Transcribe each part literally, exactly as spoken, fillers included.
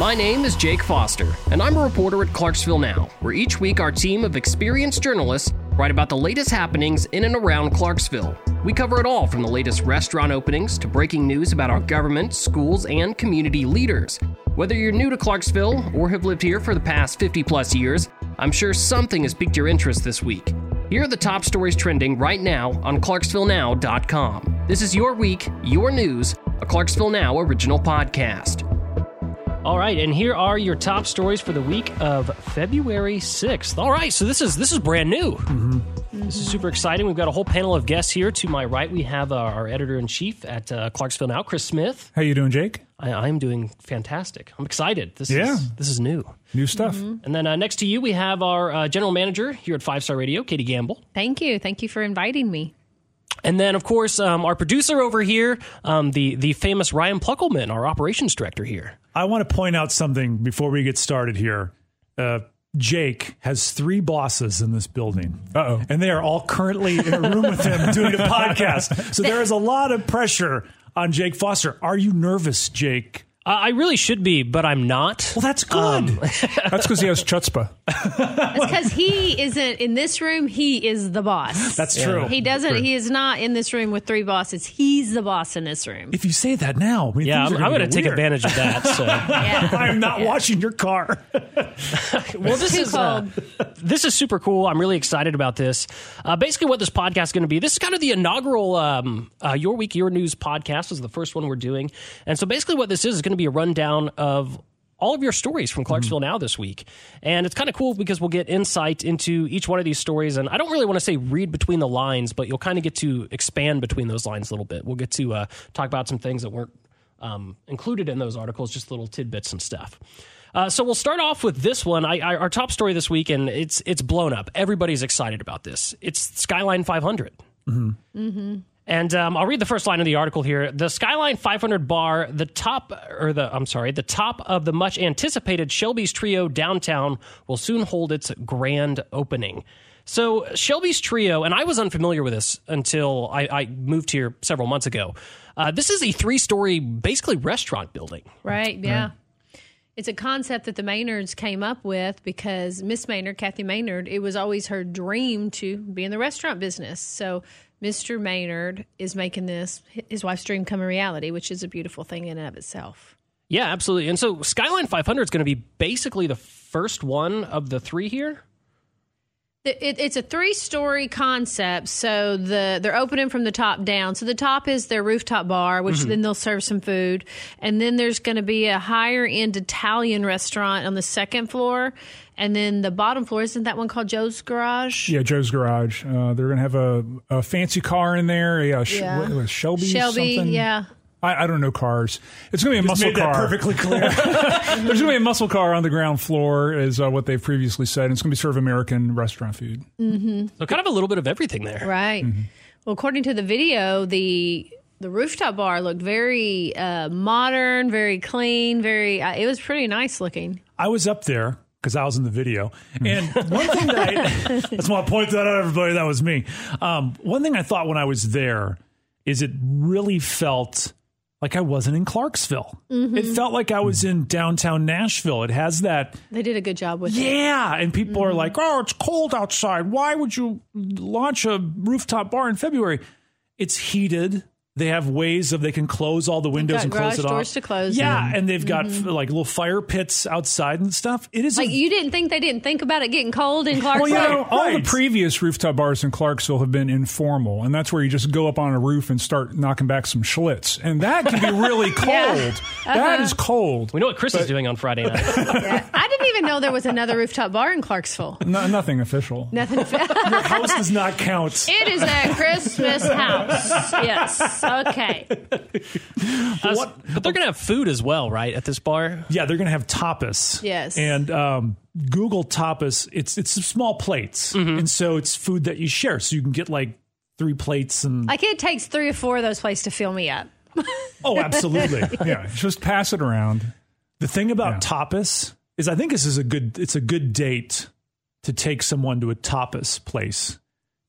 My name is Jake Foster, and I'm a reporter at Clarksville Now, where each week our team of experienced journalists write about the latest happenings in and around Clarksville. We cover it all from the latest restaurant openings to breaking news about our government, schools, and community leaders. Whether you're new to Clarksville or have lived here for the past fifty plus years, I'm sure something has piqued your interest this week. Here are the top stories trending right now on Clarksville Now dot com. This is Your Week, Your News, a Clarksville Now original podcast. All right, and here are your top stories for the week of February sixth. All right, so this is this is brand new. Mm-hmm. Mm-hmm. This is super exciting. We've got a whole panel of guests here. To my right, we have uh, our editor-in-chief at uh, Clarksville Now, Chris Smith. How you doing, Jake? I, I'm doing fantastic. I'm excited. This yeah. is this is new. New stuff. Mm-hmm. And then uh, next to you, we have our uh, general manager here at Five Star Radio, Katie Gambill. Thank you. Thank you for inviting me. And then, of course, um, our producer over here, um, the, the famous Ryan Ploeckelman, our operations director here. I want to point out something before we get started here. Uh, Jake has three bosses in this building. Uh-oh. And they are all currently in a room with him doing a podcast. So there is a lot of pressure on Jake Foster. Are you nervous, Jake? Uh, I really should be, but I'm not. Well, that's good. Um, that's because he has chutzpah. That's because he isn't in this room. He is the boss. That's true. Yeah. He doesn't. True. He is not in this room with three bosses. He's the boss in this room. If you say that now, I mean, yeah, I'm, I'm going to take advantage of that. So. yeah. I'm not yeah. washing your car. Well, this is uh, this is super cool. I'm really excited about this. Uh, basically, what this podcast is going to be. This is kind of the inaugural um, uh, Your Week, Your News podcast. This is the first one we're doing, and so basically, what this is is going to be a rundown of all of your stories from Clarksville mm-hmm. Now this week. And it's kind of cool because we'll get insight into each one of these stories. And I don't really want to say read between the lines, but you'll kind of get to expand between those lines a little bit. We'll get to uh, talk about some things that weren't um, included in those articles, just little tidbits and stuff. Uh, so we'll start off with this one. I, I, our top story this week, and it's it's blown up. Everybody's excited about this. It's Skyline five hundred. Mm-hmm. Mm-hmm. And um, I'll read the first line of the article here. The Skyline five hundred bar, the top, or the I'm sorry, the top of the much anticipated Shelby's Trio downtown will soon hold its grand opening. So Shelby's Trio, and I was unfamiliar with this until I, I moved here several months ago. Uh, this is a three-story, basically restaurant building. Right. Yeah. Right. It's a concept that the Maynards came up with because Miss Maynard, Kathy Maynard, it was always her dream to be in the restaurant business. So Mister Maynard is making this, his wife's dream, come a reality, which is a beautiful thing in and of itself. Yeah, absolutely. And so Skyline five hundred is going to be basically the first one of the three here? It, it's a three-story concept, so the they're opening from the top down. So the top is their rooftop bar, which mm-hmm. then they'll serve some food. And then there's going to be a higher-end Italian restaurant on the second floor. And then the bottom floor, isn't that one called Joe's Garage? Yeah, Joe's Garage. Uh, they're going to have a, a fancy car in there, yeah, sh- yeah. What, Shelby Shelby, something? yeah. I, I don't know cars. It's going to be a Just muscle made car. That perfectly clear. There's going to be a muscle car on the ground floor, is uh, what they've previously said. And it's going to be sort of American restaurant food. Mm-hmm. So kind of a little bit of everything there, right? Mm-hmm. Well, according to the video, the the rooftop bar looked very uh, modern, very clean, very. Uh, it was pretty nice looking. I was up there because I was in the video, and one thing that I, that's why I point that out, everybody. That was me. Um, one thing I thought when I was there is it really felt like I wasn't in Clarksville. Mm-hmm. It felt like I was in downtown Nashville. It has that. They did a good job with yeah, it. Yeah. And people mm-hmm. are like, oh, it's cold outside. Why would you launch a rooftop bar in February? It's heated. They have ways of they can close all the windows and close it off. They've got garage doors to close. Yeah. And, and they've got mm-hmm. f- like little fire pits outside and stuff. It is like a, you didn't think they didn't think about it getting cold in Clarksville. Well, you know, all right. The previous rooftop bars in Clarksville have been informal, and that's where you just go up on a roof and start knocking back some Schlitz, and that can be really cold. Yeah. Uh-huh. That is cold. We know what Chris but, is doing on Friday night. Yeah. I didn't even know there was another rooftop bar in Clarksville. No, nothing official. Nothing official. Your house does not count. It is a Christmas house. Yes. Okay. Uh, what? But they're going to have food as well, right, at this bar? Yeah, they're going to have tapas. Yes. And um, Google tapas, it's it's small plates. Mm-hmm. And so it's food that you share. So you can get like three plates. And like it takes three or four of those plates to fill me up. Oh, absolutely. Yeah, just pass it around. The thing about yeah. tapas is I think this is a good, it's a good date to take someone to a tapas place.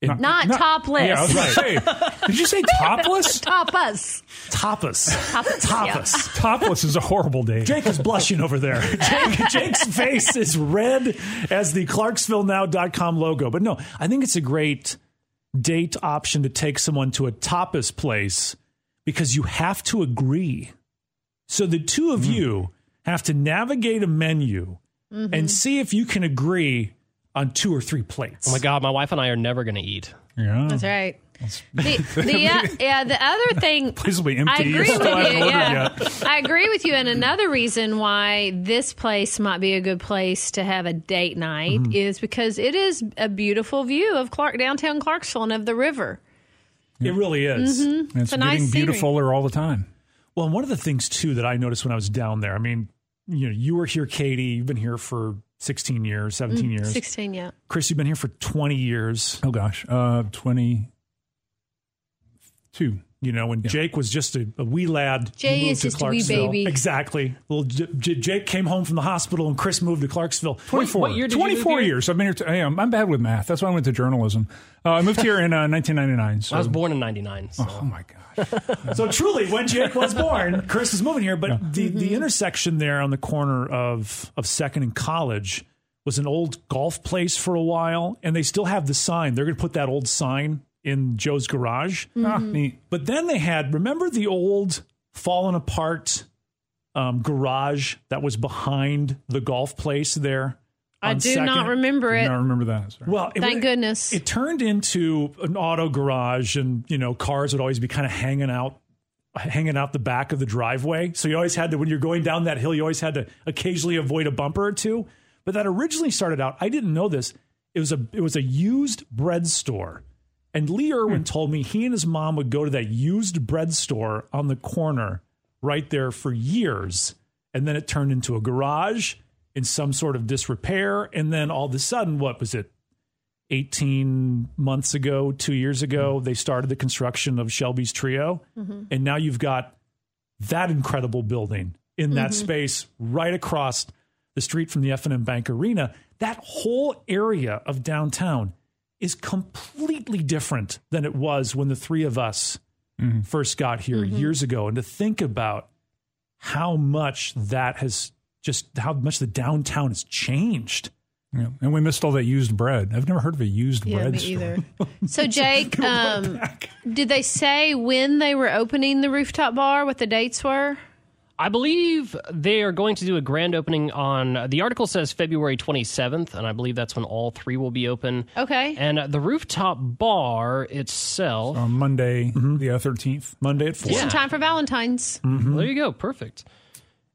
Not, not, not topless. Yeah, I was right. Did you say topless? Tapas. Tapas. Tapas. Tapas. Yeah. Topless is a horrible day. Jake is blushing over there. Jake, Jake's face is red as the Clarksville Now dot com logo. But no, I think it's a great date option to take someone to a tapas place because you have to agree. So the two of mm. you have to navigate a menu mm-hmm. and see if you can agree on two or three plates. Oh my God, my wife and I are never going to eat. Yeah. That's right. That's the, the, uh, yeah, the other thing, please be empty. I agree with you. Yeah. I agree with you. And another reason why this place might be a good place to have a date night mm. is because it is a beautiful view of Clark, downtown Clarksville and of the river. It really is. Mm-hmm. It's, it's a getting nice beautifuler scenery all the time. Well, and one of the things, too, that I noticed when I was down there, I mean, you know, you were here, Katie, you've been here for sixteen years, seventeen mm, years. sixteen, yeah. Chris, you've been here for twenty years. Oh, gosh. Uh, twenty-two. You know, when yeah. Jake was just a, a wee lad. Jay is just a wee baby. Exactly. Well, J- J- Jake came home from the hospital and Chris moved to Clarksville. twenty-four. What, what year did twenty-four you move years. Here? I've been here. T- I am, I'm bad with math. That's why I went to journalism. Uh, I moved here in uh, nineteen ninety-nine. So. Well, I was born in ninety-nine. So. Oh, oh, my gosh. So truly, when Jake was born, Chris was moving here. But yeah. the, mm-hmm. the intersection there on the corner of, of Second and College was an old golf place for a while. And they still have the sign. They're going to put that old sign in Joe's Garage. Mm-hmm. Ah, neat. But then they had, remember the old fallen apart um, garage that was behind the golf place there? I do second? Not remember it. I don't remember that. Sorry. Well, it, Thank it, goodness. It turned into an auto garage and, you know, cars would always be kind of hanging out, hanging out the back of the driveway. So you always had to, when you're going down that hill, you always had to occasionally avoid a bumper or two. But that originally started out, I didn't know this. It was a, it was a used bread store. And Lee Irwin hmm. told me he and his mom would go to that used bread store on the corner right there for years. And then it turned into a garage in some sort of disrepair. And then all of a sudden, what was it? eighteen months ago, two years ago, mm-hmm. they started the construction of Shelby's Trio. Mm-hmm. And now you've got that incredible building in mm-hmm. that space right across the street from the F and M Bank Arena. That whole area of downtown is completely different than it was when the three of us mm-hmm. first got here mm-hmm. years ago. And to think about how much that has just, how much the downtown has changed. Yeah. And we missed all that used bread. I've never heard of a used yeah, bread me store. Either. So Jake, um, did they say when they were opening the rooftop bar, what the dates were? I believe they are going to do a grand opening on, the article says February twenty-seventh, and I believe that's when all three will be open. Okay. And uh, the rooftop bar itself. So on Monday, mm-hmm. the thirteenth. Monday at four. Just in time for Valentine's. Mm-hmm. Well, there you go. Perfect.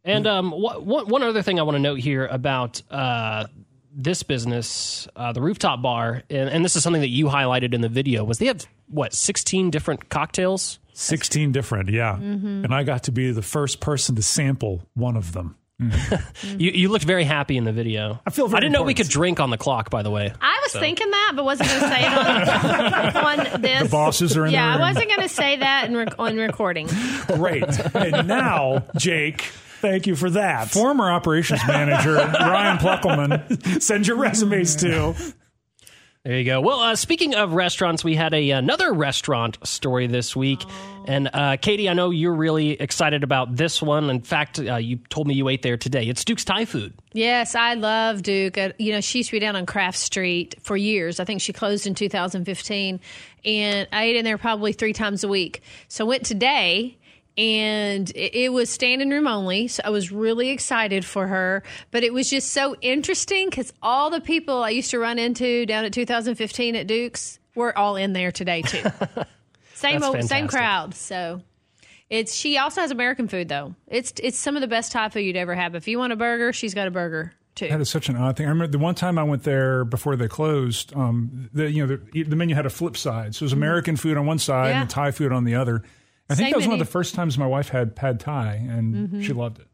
And um, wh- wh- one other thing I want to note here about uh, this business, uh, the rooftop bar, and, and this is something that you highlighted in the video, was they have, what, sixteen different cocktails? sixteen different, yeah. Mm-hmm. And I got to be the first person to sample one of them. Mm-hmm. you you looked very happy in the video. I feel very I didn't important. Know we could drink on the clock, by the way. I was so. Thinking that, but wasn't going to say it on, on this. The bosses are in yeah, the room. I wasn't going to say that in rec- on recording. Great. And now, Jake... Thank you for that. Former operations manager, Ryan Ploeckelman. Send your resumes to. There you go. Well, uh, speaking of restaurants, we had a, another restaurant story this week. Oh. And uh, Katie, I know you're really excited about this one. In fact, uh, you told me you ate there today. It's Duke's Thai Food. Yes, I love Duke. Uh, you know, she used to be down on Craft Street for years. I think she closed in two thousand fifteen. And I ate in there probably three times a week. So I went today. And it was standing room only, so I was really excited for her. But it was just so interesting because all the people I used to run into down at two thousand fifteen at Duke's were all in there today, too. Same old, same crowd. So it's she also has American food, though. It's it's some of the best Thai food you'd ever have. If you want a burger, she's got a burger, too. That is such an odd thing. I remember the one time I went there before they closed, um, the, you know, the, the menu had a flip side. So it was American food on one side yeah. and Thai food on the other. I think Same that was menu. One of the first times my wife had pad thai, and mm-hmm. she loved it.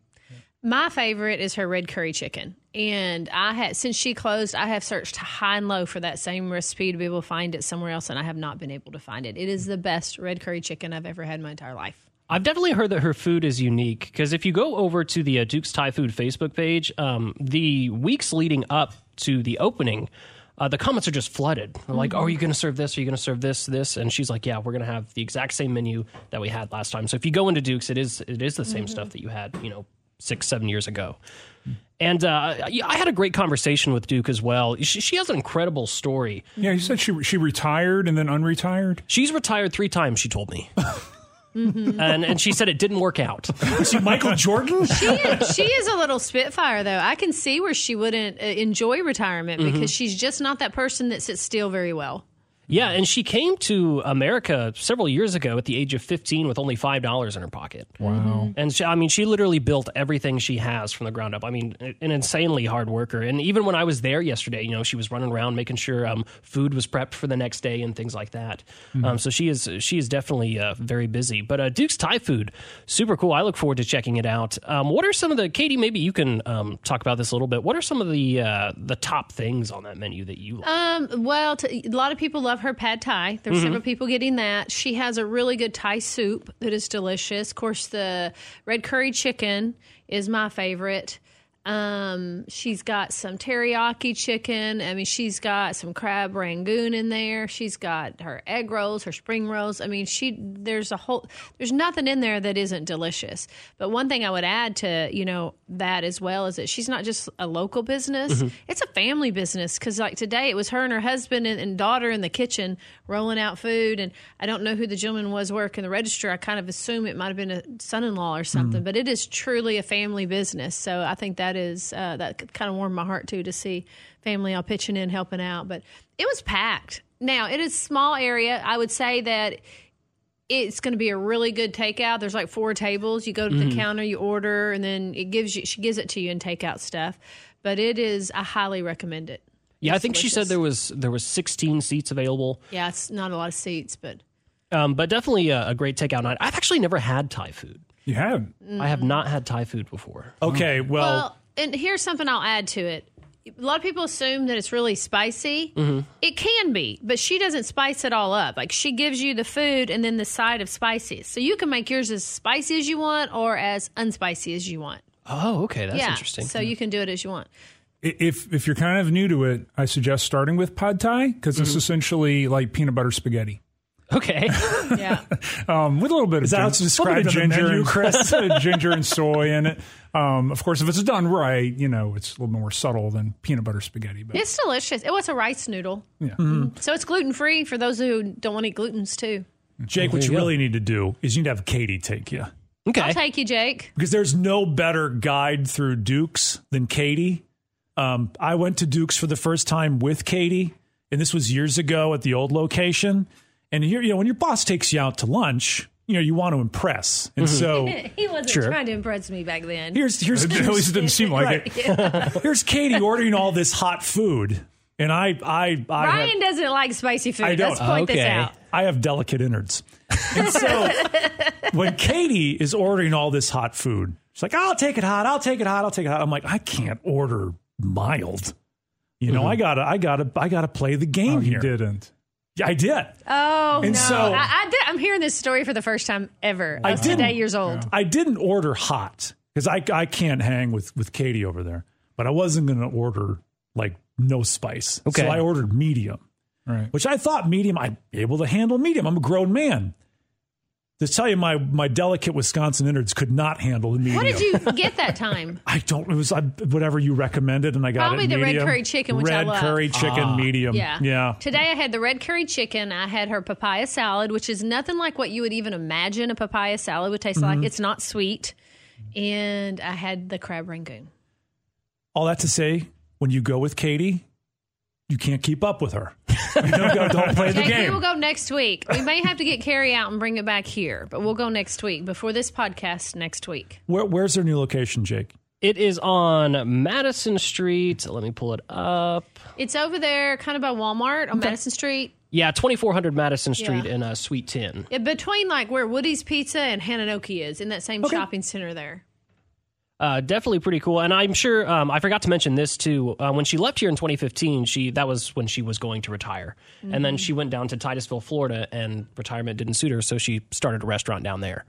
My favorite is her red curry chicken. And I had since she closed, I have searched high and low for that same recipe to be able to find it somewhere else, and I have not been able to find it. It is the best red curry chicken I've ever had in my entire life. I've definitely heard that her food is unique, because if you go over to the uh, Duke's Thai Food Facebook page, um, the weeks leading up to the opening, Uh, the comments are just flooded. I'm like, mm-hmm. oh, are you going to serve this? Are you going to serve this, this? And she's like, yeah, we're going to have the exact same menu that we had last time. So if you go into Duke's, it is it is the same mm-hmm. stuff that you had, you know, six, seven years ago. And uh, I had a great conversation with Duke as well. She, she has an incredible story. Yeah, you said she she retired and then unretired? She's retired three times, she told me. Mm-hmm. And and she said it didn't work out. See, Michael Jordan? She is, she is a little spitfire, though. I can see where she wouldn't enjoy retirement because mm-hmm. she's just not that person that sits still very well. Yeah, and she came to America several years ago at the age of fifteen with only five dollars in her pocket. Wow. And, she, I mean, she literally built everything she has from the ground up. I mean, an insanely hard worker. And even when I was there yesterday, you know, she was running around making sure um, food was prepped for the next day and things like that. Mm-hmm. Um, so she is she is definitely uh, very busy. But uh, Duke's Thai Food, super cool. I look forward to checking it out. Um, what are some of the, Katie, maybe you can um, talk about this a little bit. What are some of the uh, the top things on that menu that you like? Um, well, t- a lot of people love her pad thai. There's mm-hmm. several people getting that. She has a really good Thai soup that is delicious. Of course, the red curry chicken is my favorite. Um, she's got some teriyaki chicken. I mean, she's got some crab rangoon in there. She's got her egg rolls, her spring rolls. I mean, she there's a whole there's nothing in there that isn't delicious. But one thing I would add to, you know, that as well is that she's not just a local business. Mm-hmm. It's a family business because like today it was her and her husband and, and daughter in the kitchen rolling out food. And I don't know who the gentleman was working the register. I kind of assume it might have been a son-in-law or something, mm-hmm. but it is truly a family business. So I think that is uh, that kind of warmed my heart too to see family all pitching in helping out, but it was packed. Now it is a small area. I would say that it's going to be a really good takeout. There's like four tables. You go to the mm. counter, you order, and then it gives you. She gives it to you in takeout stuff, but it is. I highly recommend it. Yeah, it's I think delicious. She said there was there was sixteen seats available. Yeah, it's not a lot of seats, but um, but definitely a, a great takeout night. I've actually never had Thai food. You have? Mm. I have not had Thai food before. Okay, well. well And here's something I'll add to it. A lot of people assume that it's really spicy. Mm-hmm. It can be, but she doesn't spice it all up. Like she gives you the food and then the side of spices. So you can make yours as spicy as you want or as unspicy as you want. Oh, okay. That's yeah. interesting. So yeah. you can do it as you want. If if you're kind of new to it, I suggest starting with pad thai because mm-hmm. it's essentially like peanut butter spaghetti. Okay. Yeah. um, with a little bit of ginger. Describe ginger, menu, Chris? And, ginger and soy in it. Um, of course, if it's done right, you know, it's a little more subtle than peanut butter spaghetti. But it's delicious. It was a rice noodle. Yeah. Mm-hmm. So it's gluten-free for those who don't want to eat glutens, too. Jake, well, what you, you really need to do is you need to have Katie take you. Okay. I'll take you, Jake. Because there's no better guide through Duke's than Katie. Um, I went to Duke's for the first time with Katie, and this was years ago at the old location. And here, you know, when your boss takes you out to lunch, you know, you want to impress. And mm-hmm. so he wasn't sure. trying to impress me back then. Here's here's it always didn't seem like right. it. Yeah. Here's Katie ordering all this hot food. And I I, I Ryan have, doesn't like spicy food. I don't. Let's point okay. this out. I have delicate innards. And so when Katie is ordering all this hot food, she's like, I'll take it hot, I'll take it hot, I'll take it hot. I'm like, I can't order mild. You know, mm-hmm. I gotta I gotta I gotta play the game oh, here. You didn't. Yeah, I did. Oh, and no. So, I, I did. I'm hearing this story for the first time ever. I was today years old. I didn't order hot because I, I can't hang with, with Katie over there. But I wasn't going to order, like, no spice. Okay. So I ordered medium, right. which I thought medium, I'm able to handle medium. I'm a grown man. To tell you, my, my delicate Wisconsin innards could not handle the medium. What did you get that time? I don't. It was I, whatever you recommended, and I got Probably it medium. Probably the red curry chicken, which red I love. Red curry chicken, ah, medium. Yeah. yeah. Today I had the red curry chicken. I had her papaya salad, which is nothing like what you would even imagine a papaya salad would taste mm-hmm. like. It's not sweet. And I had the crab rangoon. All that to say, when you go with Katie, you can't keep up with her. don't, go, don't play Jake, the game. We will go next week. We may have to get Carrie out and bring it back here, but we'll go next week before this podcast next week. Where, where's their new location, Jake? It is on Madison Street. Let me pull it up. It's over there kind of by Walmart on okay. Madison Street. Yeah, twenty-four hundred Madison Street yeah. in uh, Suite ten. Yeah, between like where Woody's Pizza and Hananoki is in that same okay. shopping center there. Uh, definitely pretty cool. And I'm sure um, I forgot to mention this, too. Uh, when she left here in twenty fifteen, she that was when she was going to retire. Mm-hmm. And then she went down to Titusville, Florida, and retirement didn't suit her. So she started a restaurant down there.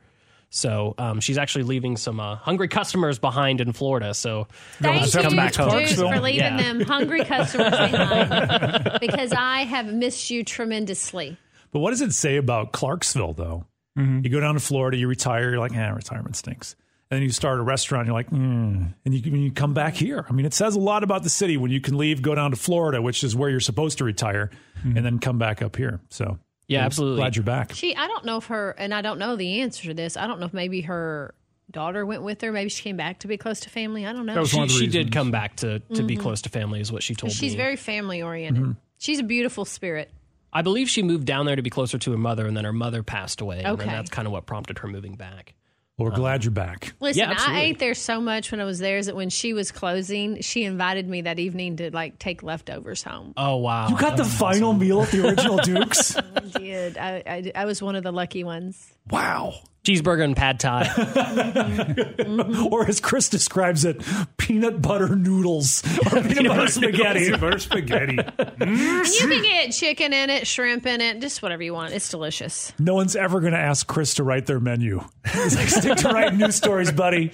So um, she's actually leaving some uh, hungry customers behind in Florida. So thank you, come back home. Dude, for leaving yeah. them hungry customers behind, because I have missed you tremendously. But what does it say about Clarksville, though? Mm-hmm. You go down to Florida, you retire, you're like, eh, retirement stinks. And then you start a restaurant, you're like, mm. and you, you come back here. I mean, it says a lot about the city when you can leave, go down to Florida, which is where you're supposed to retire, mm-hmm. and then come back up here. So. Yeah, I'm absolutely. Glad you're back. She, I don't know if her, and I don't know the answer to this. I don't know if maybe her daughter went with her. Maybe she came back to be close to family. I don't know. That was she, one of the she did come back to, to mm-hmm. be close to family, is what she told she's me. She's very family oriented. Mm-hmm. She's a beautiful spirit. I believe she moved down there to be closer to her mother, and then her mother passed away. Okay. And then that's kind of what prompted her moving back. Well, we're glad you're back. Listen, yeah, I ate there so much when I was there is that when she was closing, she invited me that evening to like take leftovers home. Oh, wow. You got that the final awesome. meal at the original Duke's? I did. I, I, I was one of the lucky ones. Wow. Cheeseburger and pad thai. Mm-hmm. Or as Chris describes it, peanut butter noodles. Or peanut, peanut butter spaghetti. Peanut butter spaghetti. Mm-hmm. You can get chicken in it, shrimp in it, just whatever you want. It's delicious. No one's ever going to ask Chris to write their menu. He's like, stick to writing news stories, buddy.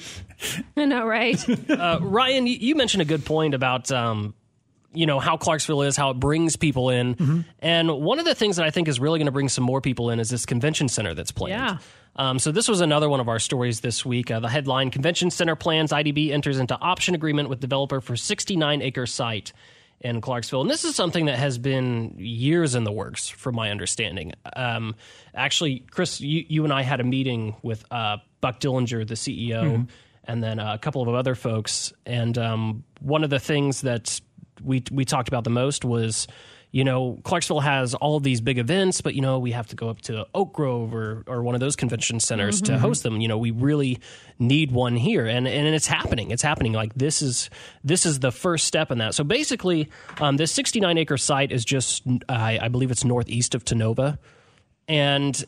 I know, right? Uh, Ryan, you mentioned a good point about... Um, you know, how Clarksville is, how it brings people in. Mm-hmm. And one of the things that I think is really going to bring some more people in is this convention center that's planned. Yeah. Um, so this was another one of our stories this week. Uh, the headline, Convention Center Plans, I D B Enters into Option Agreement with Developer for sixty-nine acre Site in Clarksville. And this is something that has been years in the works, from my understanding. Um, actually, Chris, you, you and I had a meeting with uh, Buck Dillinger, the C E O, mm-hmm. and then uh, a couple of other folks. And um, one of the things that we we talked about the most was, you know, Clarksville has all of these big events, but, you know, we have to go up to Oak Grove or, or one of those convention centers mm-hmm. to host them. You know, we really need one here. And, and it's happening. It's happening. Like, this is this is the first step in that. So basically, um, this sixty-nine acre site is just, I, I believe it's northeast of Tonova. And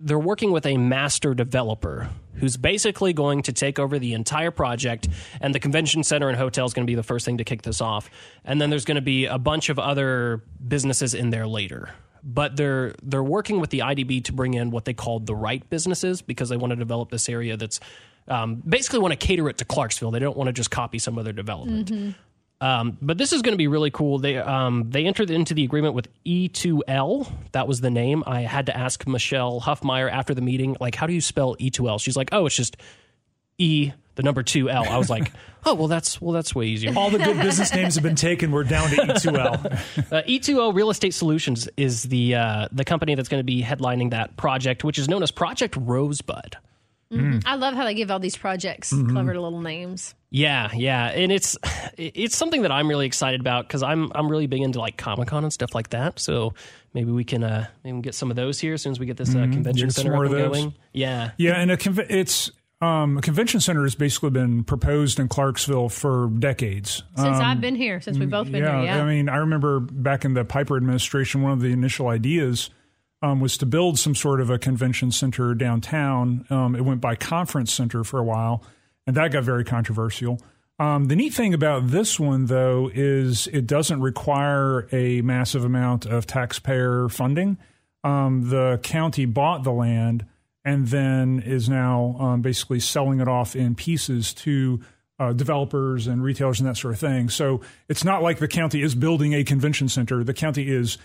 they're working with a master developer who's basically going to take over the entire project, and the convention center and hotel is going to be the first thing to kick this off. And then there's going to be a bunch of other businesses in there later. But they're they're working with the I D B to bring in what they called the right businesses, because they want to develop this area that's um, basically want to cater it to Clarksville. They don't want to just copy some other development. Mm-hmm. Um, but this is going to be really cool. They um, they entered into the agreement with E two L. That was the name. I had to ask Michelle Huffmeyer after the meeting, like, how do you spell E two L? She's like, oh, it's just E, the number two L. I was like, oh, well, that's well, that's way easier. All the good business names have been taken. We're down to E two L. uh, E two L Real Estate Solutions is the uh, the company that's going to be headlining that project, which is known as Project Rosebud. Mm-hmm. I love how they give all these projects mm-hmm. clever little names. Yeah, yeah, and it's it's something that I'm really excited about, because I'm I'm really big into like Comic-Con and stuff like that. So maybe we can uh, maybe we can get some of those here as soon as we get this uh, convention mm-hmm. center up and going. Yeah, yeah, and a conv- it's um, a convention center has basically been proposed in Clarksville for decades since um, I've been here. Since we've both been yeah, here. Yeah, I mean, I remember back in the Piper administration, one of the initial ideas. Um, was to build some sort of a convention center downtown. Um, it went by Conference Center for a while, and that got very controversial. Um, the neat thing about this one, though, is it doesn't require a massive amount of taxpayer funding. Um, the county bought the land and then is now um, basically selling it off in pieces to Uh, developers and retailers and that sort of thing. So it's not like the county is building a convention center. The county is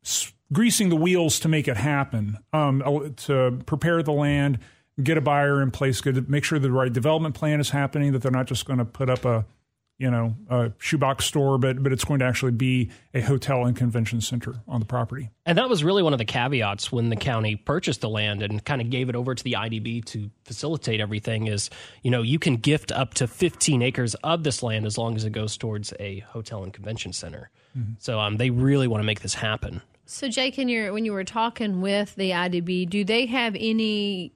sp- greasing the wheels to make it happen, um, to prepare the land, get a buyer in place, get, make sure the right development plan is happening, that they're not just going to put up a, you know, a shoebox store, but but it's going to actually be a hotel and convention center on the property. And that was really one of the caveats when the county purchased the land and kind of gave it over to the I D B to facilitate everything is, you know, you can gift up to fifteen acres of this land as long as it goes towards a hotel and convention center. Mm-hmm. So um, they really want to make this happen. So, Jake, in your, when you were talking with the I D B, do they have any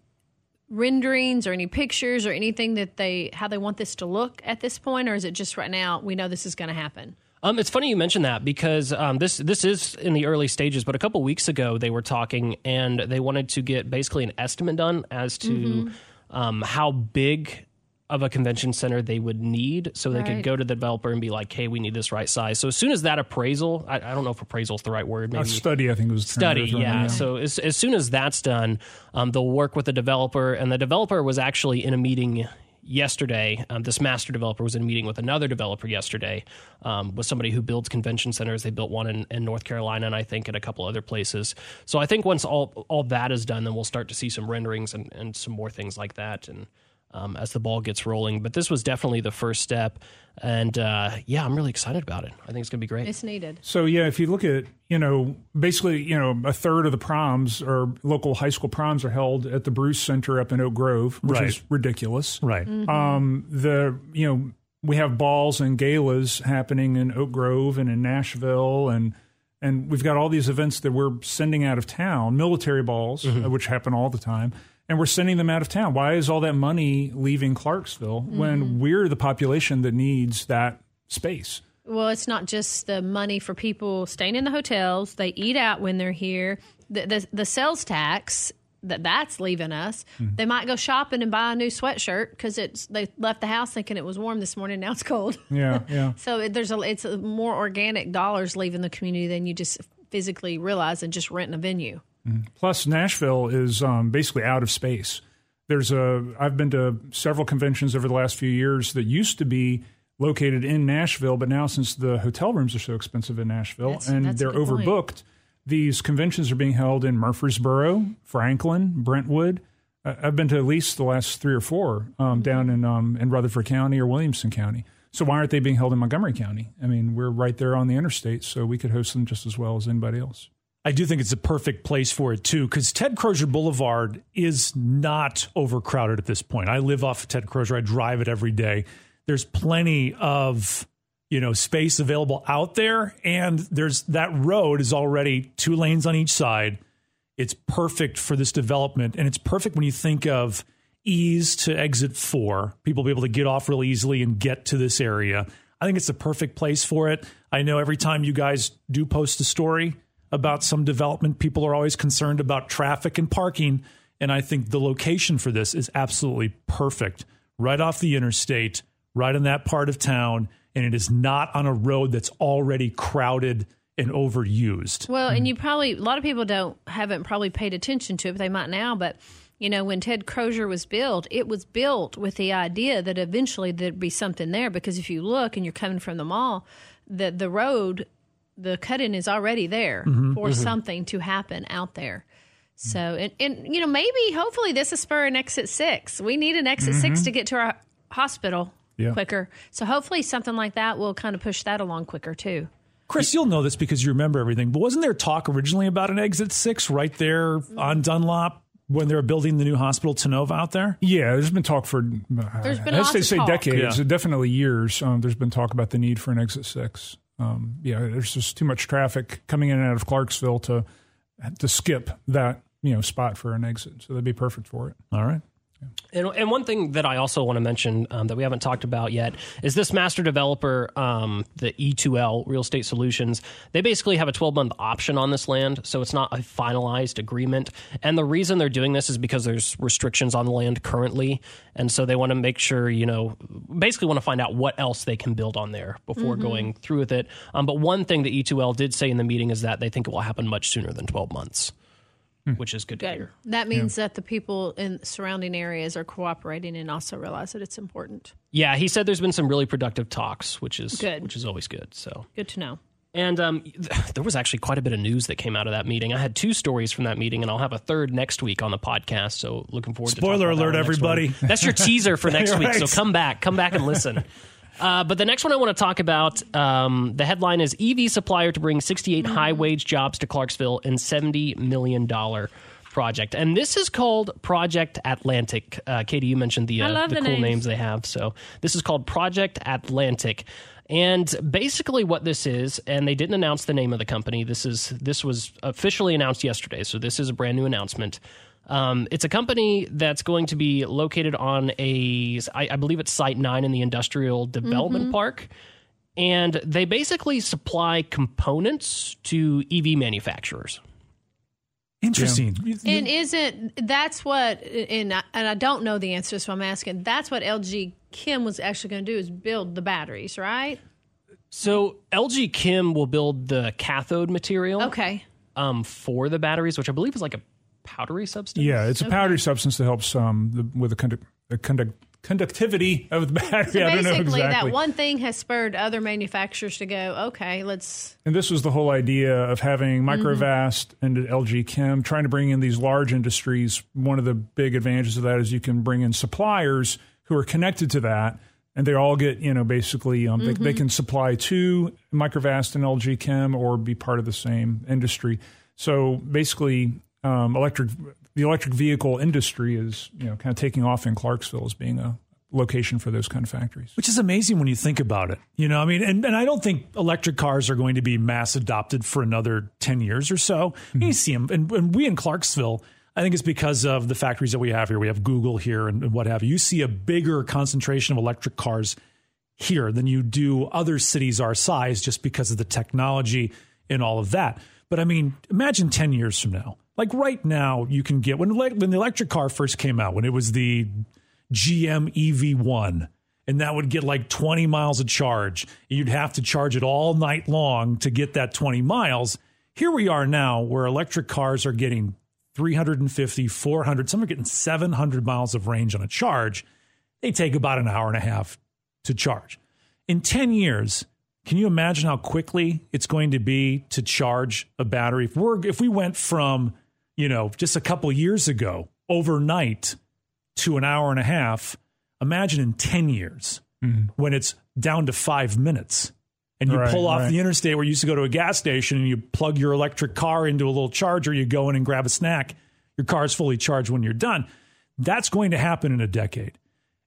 renderings or any pictures or anything that they, how they want this to look at this point? Or is it just right now, we know this is going to happen? Um, it's funny you mentioned that, because um, this this is in the early stages, but a couple weeks ago they were talking and they wanted to get basically an estimate done as to mm-hmm. um, how big of a convention center they would need, so they right. could go to the developer and be like, hey, we need this right size. So as soon as that appraisal, I, I don't know if appraisal is the right word. Maybe a study, I think it was. Study, yeah. yeah. So as, as soon as that's done, um, they'll work with the developer. And the developer was actually in a meeting yesterday. Um, this master developer was in a meeting with another developer yesterday, um, with somebody who builds convention centers. They built one in, in North Carolina, and I think in a couple other places. So I think once all, all that is done, then we'll start to see some renderings and, and some more things like that. And Um, as the ball gets rolling. But this was definitely the first step. And, uh, yeah, I'm really excited about it. I think it's going to be great. It's needed. So, yeah, if you look at, you know, basically, you know, a third of the proms or local high school proms are held at the Bruce Center up in Oak Grove, which right. is ridiculous. Right. Mm-hmm. Um, the, you know, we have balls and galas happening in Oak Grove and in Nashville. And, and we've got all these events that we're sending out of town, military balls, mm-hmm. which happen all the time. And we're sending them out of town. Why is all that money leaving Clarksville mm. when we're the population that needs that space? Well, it's not just the money for people staying in the hotels. They eat out when they're here. The the, the sales tax, that that's leaving us. Mm-hmm. They might go shopping and buy a new sweatshirt because it's they left the house thinking it was warm this morning. Now it's cold. Yeah, yeah. So it, there's a it's a more organic dollars leaving the community than you just physically realize and just renting a venue. Plus, Nashville is um, basically out of space. There's a I've been to several conventions over the last few years that used to be located in Nashville, but now since the hotel rooms are so expensive in Nashville that's, and that's they're overbooked, point. These conventions are being held in Murfreesboro, Franklin, Brentwood. Uh, I've been to at least the last three or four um, mm-hmm. down in um, in Rutherford County or Williamson County. So why aren't they being held in Montgomery County? I mean, we're right there on the interstate, so we could host them just as well as anybody else. I do think it's the perfect place for it, too, because Ted Crozier Boulevard is not overcrowded at this point. I live off of Ted Crozier. I drive it every day. There's plenty of, you know, space available out there, and there's that road is already two lanes on each side. It's perfect for this development, and it's perfect when you think of ease to exit four. People will be able to get off really easily and get to this area. I think it's the perfect place for it. I know every time you guys do post a story about some development, people are always concerned about traffic and parking, and I think the location for this is absolutely perfect. Right off the interstate, right in that part of town, and it is not on a road that's already crowded and overused. Well, and you probably, a lot of people don't, haven't probably paid attention to it, but they might now, but you know, when Ted Crozier was built, it was built with the idea that eventually there'd be something there, because if you look and you're coming from the mall, the, the road, the cut-in is already there mm-hmm, for mm-hmm. something to happen out there. So, and, and, you know, maybe, hopefully this is for an exit six. We need an exit mm-hmm. six to get to our hospital yeah. quicker. So hopefully something like that will kind of push that along quicker, too. Chris, you'll know this because you remember everything, but wasn't there talk originally about an exit six right there on Dunlop when they were building the new hospital Tenova out there? Yeah, there's been talk for, uh, there's been as they say, talk. decades, yeah. definitely years. Um, there's been talk about the need for an exit six. Um, yeah, there's just too much traffic coming in and out of Clarksville to to skip that, you know, spot for an exit. So that'd be perfect for it. All right. Yeah. And, and one thing that I also want to mention um, that we haven't talked about yet is this master developer, um, the E two L, Real Estate Solutions. They basically have a twelve-month option on this land, so it's not a finalized agreement. And the reason they're doing this is because there's restrictions on the land currently, and so they want to make sure, you know, basically want to find out what else they can build on there before mm-hmm. going through with it. Um, but one thing that E two L did say in the meeting is that they think it will happen much sooner than twelve months. Which is good to hear. That means yeah. that the people in surrounding areas are cooperating and also realize that it's important. Yeah, he said there's been some really productive talks, which is good. Which is always good. So good to know. And um, there was actually quite a bit of news that came out of that meeting. I had two stories from that meeting, and I'll have a third next week on the podcast. So looking forward. Spoiler to Spoiler alert, that everybody! Week. That's your teaser for next right. week. So come back, come back and listen. Uh, but the next one I want to talk about, um, the headline is E V supplier to bring sixty-eight mm-hmm. high-wage jobs to Clarksville and seventy million dollars project. And this is called Project Atlantic. Uh, Katie, you mentioned the, uh, the, the cool names. names they have. So this is called Project Atlantic. And basically what this is, and they didn't announce the name of the company. This is this was officially announced yesterday, so this is a brand new announcement. Um, it's a company that's going to be located on a, I, I believe it's Site nine in the Industrial Development mm-hmm. Park. And they basically supply components to E V manufacturers. Interesting. Yeah. And isn't that's what, and I, and I don't know the answer, so I'm asking, that's what L G Chem was actually going to do, is build the batteries, right? So L G Chem will build the cathode material, okay, um, for the batteries, which I believe is like a powdery substance. Yeah, it's a powdery okay. substance that helps um, the, with the conduct, the conduct, conductivity of the battery. So basically, I don't know exactly. That one thing has spurred other manufacturers to go, okay, let's... And this was the whole idea of having MicroVast mm-hmm. and L G Chem, trying to bring in these large industries. One of the big advantages of that is you can bring in suppliers who are connected to that, and they all get, you know, basically, um, mm-hmm. they, they can supply to MicroVast and L G Chem or be part of the same industry. So basically, um, electric the electric vehicle industry is, you know, kind of taking off in Clarksville as being a location for those kind of factories. Which is amazing when you think about it. You know, I mean, and, and I don't think electric cars are going to be mass adopted for another ten years or so. Mm-hmm. You see them, and, and we in Clarksville... I think it's because of the factories that we have here. We have Google here and what have you. You see a bigger concentration of electric cars here than you do other cities our size, just because of the technology and all of that. But I mean, imagine ten years from now. Like right now, you can get, when, when the electric car first came out, when it was the G M E V one, and that would get like twenty miles of charge. You'd have to charge it all night long to get that twenty miles. Here we are now where electric cars are getting three fifty, four hundred, some are getting seven hundred miles of range on a charge. They take about an hour and a half to charge. In ten years, can you imagine how quickly it's going to be to charge a battery? If we're, if we went from, you know, just a couple years ago, overnight to an hour and a half, imagine in ten years mm-hmm. when it's down to five minutes. And you right, pull off right. the interstate where you used to go to a gas station and you plug your electric car into a little charger. You go in and grab a snack. Your car is fully charged when you're done. That's going to happen in a decade.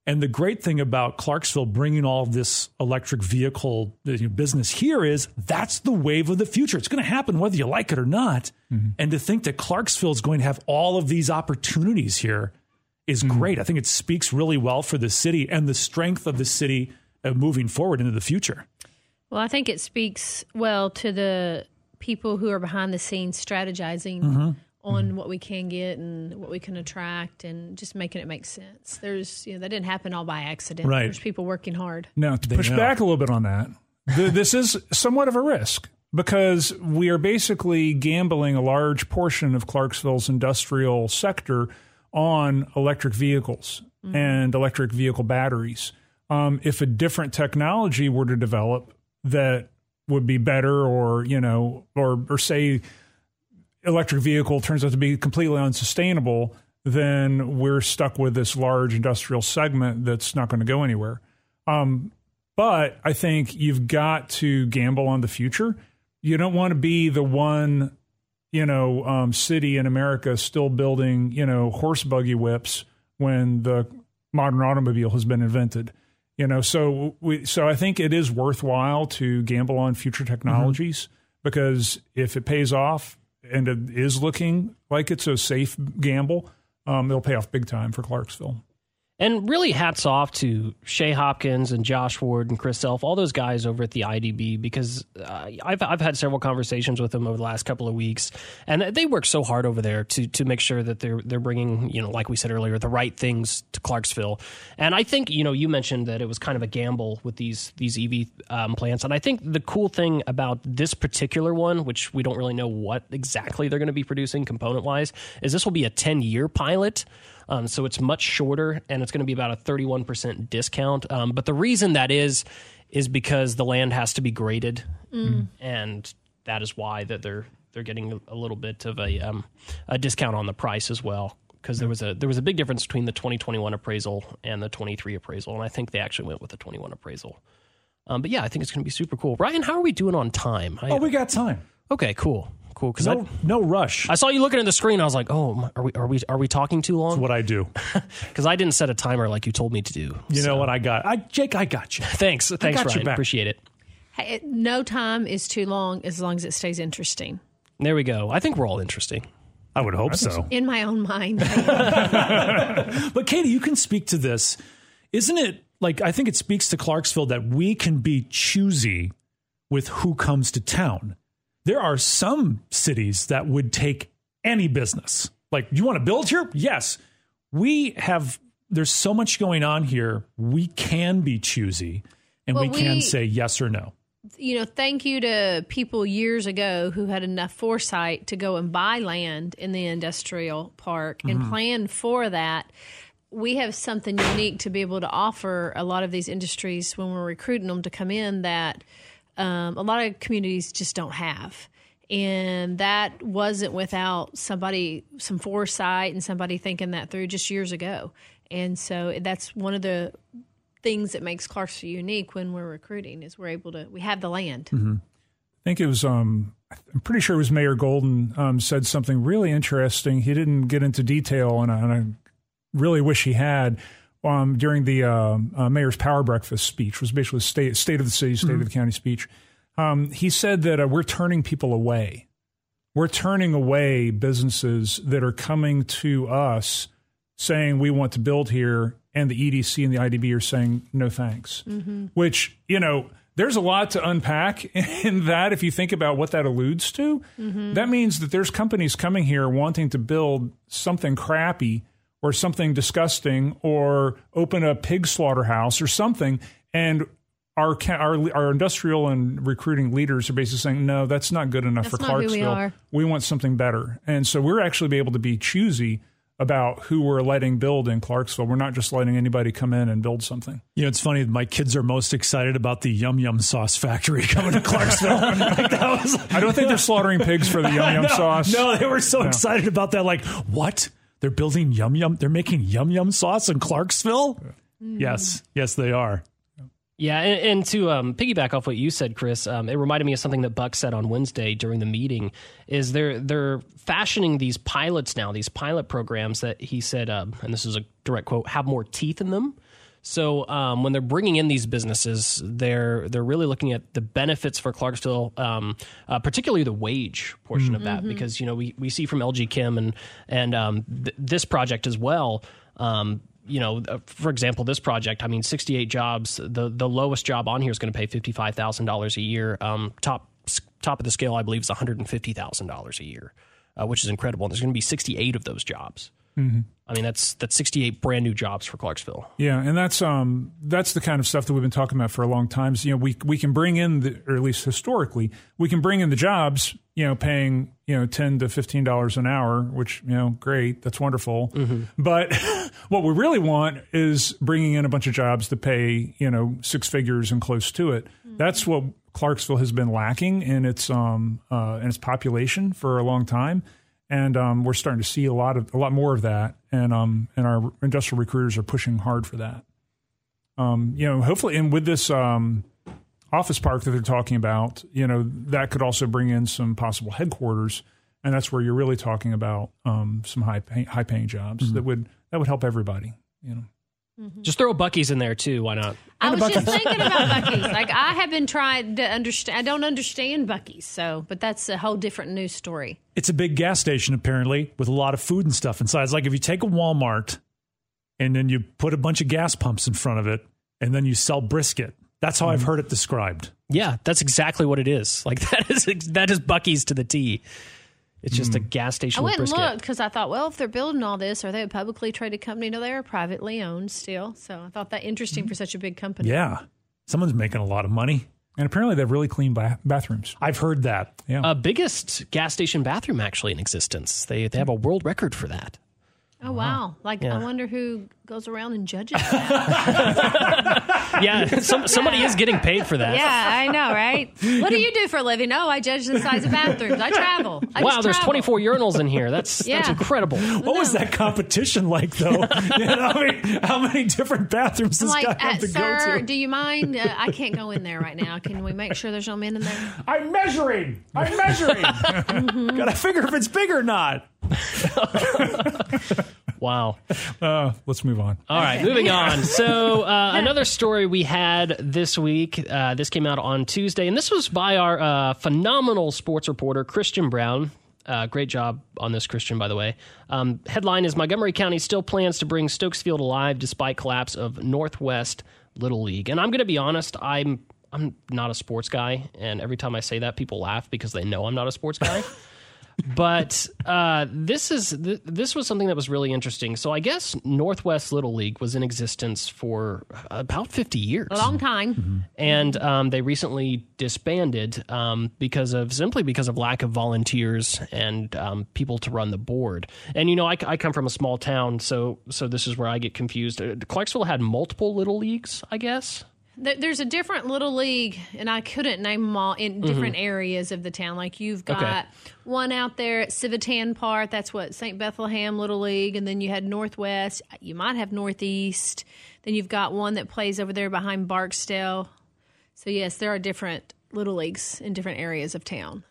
And the great thing about Clarksville bringing all of this electric vehicle business here is that's the wave of the future. It's going to happen whether you like it or not. Mm-hmm. And to think that Clarksville is going to have all of these opportunities here is mm-hmm. great. I think it speaks really well for the city and the strength of the city uh, moving forward into the future. Well, I think it speaks well to the people who are behind the scenes strategizing mm-hmm. on mm-hmm. what we can get and what we can attract and just making it make sense. There's, you know, that didn't happen all by accident. Right. There's people working hard. Now, to they push know. back a little bit on that, th- this is somewhat of a risk because we are basically gambling a large portion of Clarksville's industrial sector on electric vehicles mm-hmm. and electric vehicle batteries. Um, if a different technology were to develop, that would be better or, you know, or or say electric vehicle turns out to be completely unsustainable, then we're stuck with this large industrial segment that's not going to go anywhere. Um, but I think you've got to gamble on the future. You don't want to be the one, you know, um, city in America still building, you know, horse buggy whips when the modern automobile has been invented. You know, so we, so I think it is worthwhile to gamble on future technologies mm-hmm. because if it pays off and it is looking like it's a safe gamble, um, it'll pay off big time for Clarksville. And really hats off to Shea Hopkins and Josh Ward and Chris Self, all those guys over at the I D B, because uh, I've I've had several conversations with them over the last couple of weeks, and they work so hard over there to to make sure that they're they're bringing, you know, like we said earlier, the right things to Clarksville. And I think, you know, you mentioned that it was kind of a gamble with these these E V um, plants, and I think the cool thing about this particular one, which we don't really know what exactly they're going to be producing component wise, is this will be a ten year pilot. Um, so it's much shorter, and it's going to be about a thirty-one percent discount. Um, but the reason that is, is because the land has to be graded, mm. and that is why that they're they're getting a little bit of a um, a discount on the price as well. Because there was a there was a big difference between the twenty twenty-one appraisal and the twenty-three appraisal, and I think they actually went with the twenty-one appraisal. Um, but yeah, I think it's going to be super cool. Ryan, how are we doing on time? I, oh, we got time. Okay, cool. Cool, because no, no rush. I saw you looking at the screen. I was like, "Oh, are we are we are we talking too long?" That's what I do, because I didn't set a timer like you told me to do. You so. know what I got, I, Jake? I got you. Thanks, I thanks, Ryan. Appreciate it. Hey, no time is too long as long as it stays interesting. There we go. I think we're all interesting. I would hope I so. so. In my own mind. But Katie, you can speak to this, isn't it? Like I think it speaks to Clarksville that we can be choosy with who comes to town. There are some cities that would take any business. Like, you want to build here? Yes. We have, there's so much going on here. We can be choosy and well, we can we, say yes or no. You know, thank you to people years ago who had enough foresight to go and buy land in the industrial park and mm-hmm. plan for that. We have something unique to be able to offer a lot of these industries when we're recruiting them to come in that um, a lot of communities just don't have. And that wasn't without somebody, some foresight and somebody thinking that through just years ago. And so that's one of the things that makes Clarksville unique when we're recruiting is we're able to, we have the land. Mm-hmm. I think it was, um, I'm pretty sure it was Mayor Golden um, said something really interesting. He didn't get into detail, and I, and I really wish he had um, during the uh, uh, mayor's power breakfast speech. It was basically state, state of the city, state mm-hmm. of the county speech. Um, he said that uh, we're turning people away. We're turning away businesses that are coming to us saying we want to build here, and the E D C and the I D B are saying no thanks, mm-hmm. which, you know, there's a lot to unpack in that. If you think about what that alludes to, mm-hmm. that means that there's companies coming here wanting to build something crappy or something disgusting or open a pig slaughterhouse or something, and Our, our our industrial and recruiting leaders are basically saying, no, that's not good enough that's for Clarksville. We, we want something better. And so we're actually be able to be choosy about who we're letting build in Clarksville. We're not just letting anybody come in and build something. You know, it's funny. My kids are most excited about the Yum Yum Sauce factory coming to Clarksville. Like, that was, I don't think they're slaughtering pigs for the Yum Yum no, Sauce. No, they were so no. excited about that. Like, what? They're building Yum Yum. They're making Yum Yum Sauce in Clarksville? Mm. Yes. Yes, they are. Yeah, and, and to um, piggyback off what you said, Chris, um, it reminded me of something that Buck said on Wednesday during the meeting, is they're, they're fashioning these pilots now, these pilot programs that he said, um, and this is a direct quote, have more teeth in them. So um, when they're bringing in these businesses, they're they're really looking at the benefits for Clarksville, um, uh, particularly the wage portion mm-hmm. of that, because, you know, we, we see from L G Chem and, and um, th- this project as well, um, you know, for example, this project, I mean, sixty-eight jobs, the, the lowest job on here is going to pay fifty-five thousand dollars a year. Um, top top of the scale, I believe, is one hundred fifty thousand dollars a year, uh, which is incredible. And there's going to be sixty-eight of those jobs. Mm-hmm. I mean, that's that's sixty-eight brand new jobs for Clarksville. Yeah, and that's um that's the kind of stuff that we've been talking about for a long time. So, you know, we we can bring in, the, or at least historically, we can bring in the jobs, you know, paying, you know, ten to fifteen dollars an hour, which, you know, great, that's wonderful. Mm-hmm. But what we really want is bringing in a bunch of jobs that pay, you know, six figures and close to it. Mm-hmm. That's what Clarksville has been lacking in its um uh, in its population for a long time. And um, we're starting to see a lot of a lot more of that, and um, and our industrial recruiters are pushing hard for that. Um, you know, hopefully, and with this um, office park that they're talking about, you know, that could also bring in some possible headquarters, and that's where you're really talking about um, some high pay, high paying jobs mm-hmm. that would that would help everybody. You know, mm-hmm. just throw Buc-ee's in there too. Why not? I and was just thinking about Buc-ee's. Like, I have been trying to understand. I don't understand Buc-ee's, so but that's a whole different news story. It's a big gas station, apparently, with a lot of food and stuff inside. It's like if you take a Walmart and then you put a bunch of gas pumps in front of it and then you sell brisket. That's how mm. I've heard it described. Yeah, that's exactly what it is. Like that is that is Buc-ee's to the T. It's just mm. a gas station. I went with brisket. And looked because I thought, well, if they're building all this, are they a publicly traded company? No, they're privately owned still. So I thought that interesting mm. for such a big company. Yeah, someone's making a lot of money. And apparently they have really clean ba- bathrooms. I've heard that. Yeah, uh, biggest gas station bathroom actually in existence. They they have a world record for that. Oh, wow. Like, yeah. I wonder who goes around and judges that. yeah, some, somebody yeah. is getting paid for that. Yeah, I know, right? What do you do for a living? Oh, I judge the size of bathrooms. I travel. I wow, just there's travel. twenty-four urinals in here. That's yeah. that's incredible. What no. was that competition like, though? You know, I mean, how many different bathrooms I'm this like, guy have uh, to sir, go to? Do you mind? Uh, I can't go in there right now. Can we make sure there's no men in there? I'm measuring. I'm measuring. mm-hmm. Gotta figure if it's big or not. Wow. Uh, let's move on. All right, moving on. So uh, another story we had this week, uh, this came out on Tuesday, and this was by our uh, phenomenal sports reporter, Christian Brown. Uh, great job on this, Christian, by the way. Um, headline is Montgomery County still plans to bring Stokes Field alive despite collapse of Northwest Little League. And I'm going to be honest, I'm I'm not a sports guy, and every time I say that, people laugh because they know I'm not a sports guy. But uh, this is th- this was something that was really interesting. So I guess Northwest Little League was in existence for about fifty years. A long time. Mm-hmm. And um, they recently disbanded um, because of simply because of lack of volunteers and um, people to run the board. And, you know, I, I come from a small town, so so this is where I get confused. Clarksville had multiple little leagues, I guess. There's a different little league, and I couldn't name them all, in different mm-hmm. areas of the town. Like, you've got okay. one out there at Civitan Park. That's what, Saint Bethlehem Little League. And then you had Northwest. You might have Northeast. Then you've got one that plays over there behind Barksdale. So, yes, there are different little leagues in different areas of town.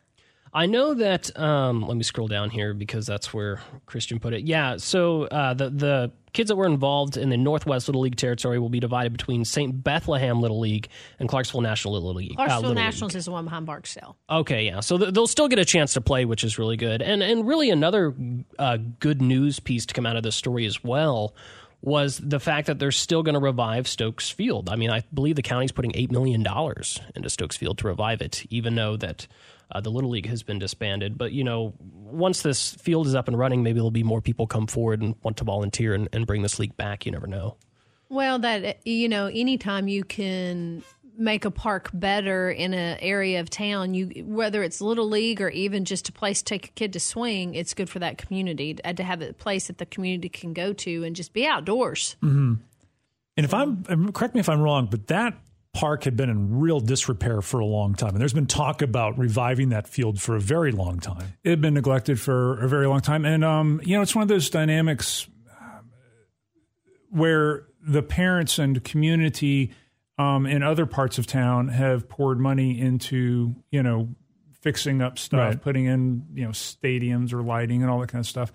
I know that, um, let me scroll down here because that's where Christian put it. Yeah, so uh, the the... kids that were involved in the Northwest Little League territory will be divided between Saint Bethlehem Little League and Clarksville National Little League. Clarksville uh, Little Nationals League. Is the one behind Barksdale. Okay, yeah. So th- they'll still get a chance to play, which is really good. And and really another uh, good news piece to come out of this story as well was the fact that they're still going to revive Stokes Field. I mean, I believe the county's putting eight million dollars into Stokes Field to revive it, even though that uh, the Little League has been disbanded. But, you know, once this field is up and running, maybe there'll be more people come forward and want to volunteer and, and bring this league back. You never know. Well, that, you know, anytime you can make a park better in an area of town, you whether it's Little League or even just a place to take a kid to swing, it's good for that community to have a place that the community can go to and just be outdoors. Mm-hmm. And if I'm, correct me if I'm wrong, but that park had been in real disrepair for a long time. And there's been talk about reviving that field for a very long time. It had been neglected for a very long time. And, um, you know, it's one of those dynamics where the parents and community Um, in other parts of town have poured money into, you know, fixing up stuff, right. putting in, you know, stadiums or lighting and all that kind of stuff.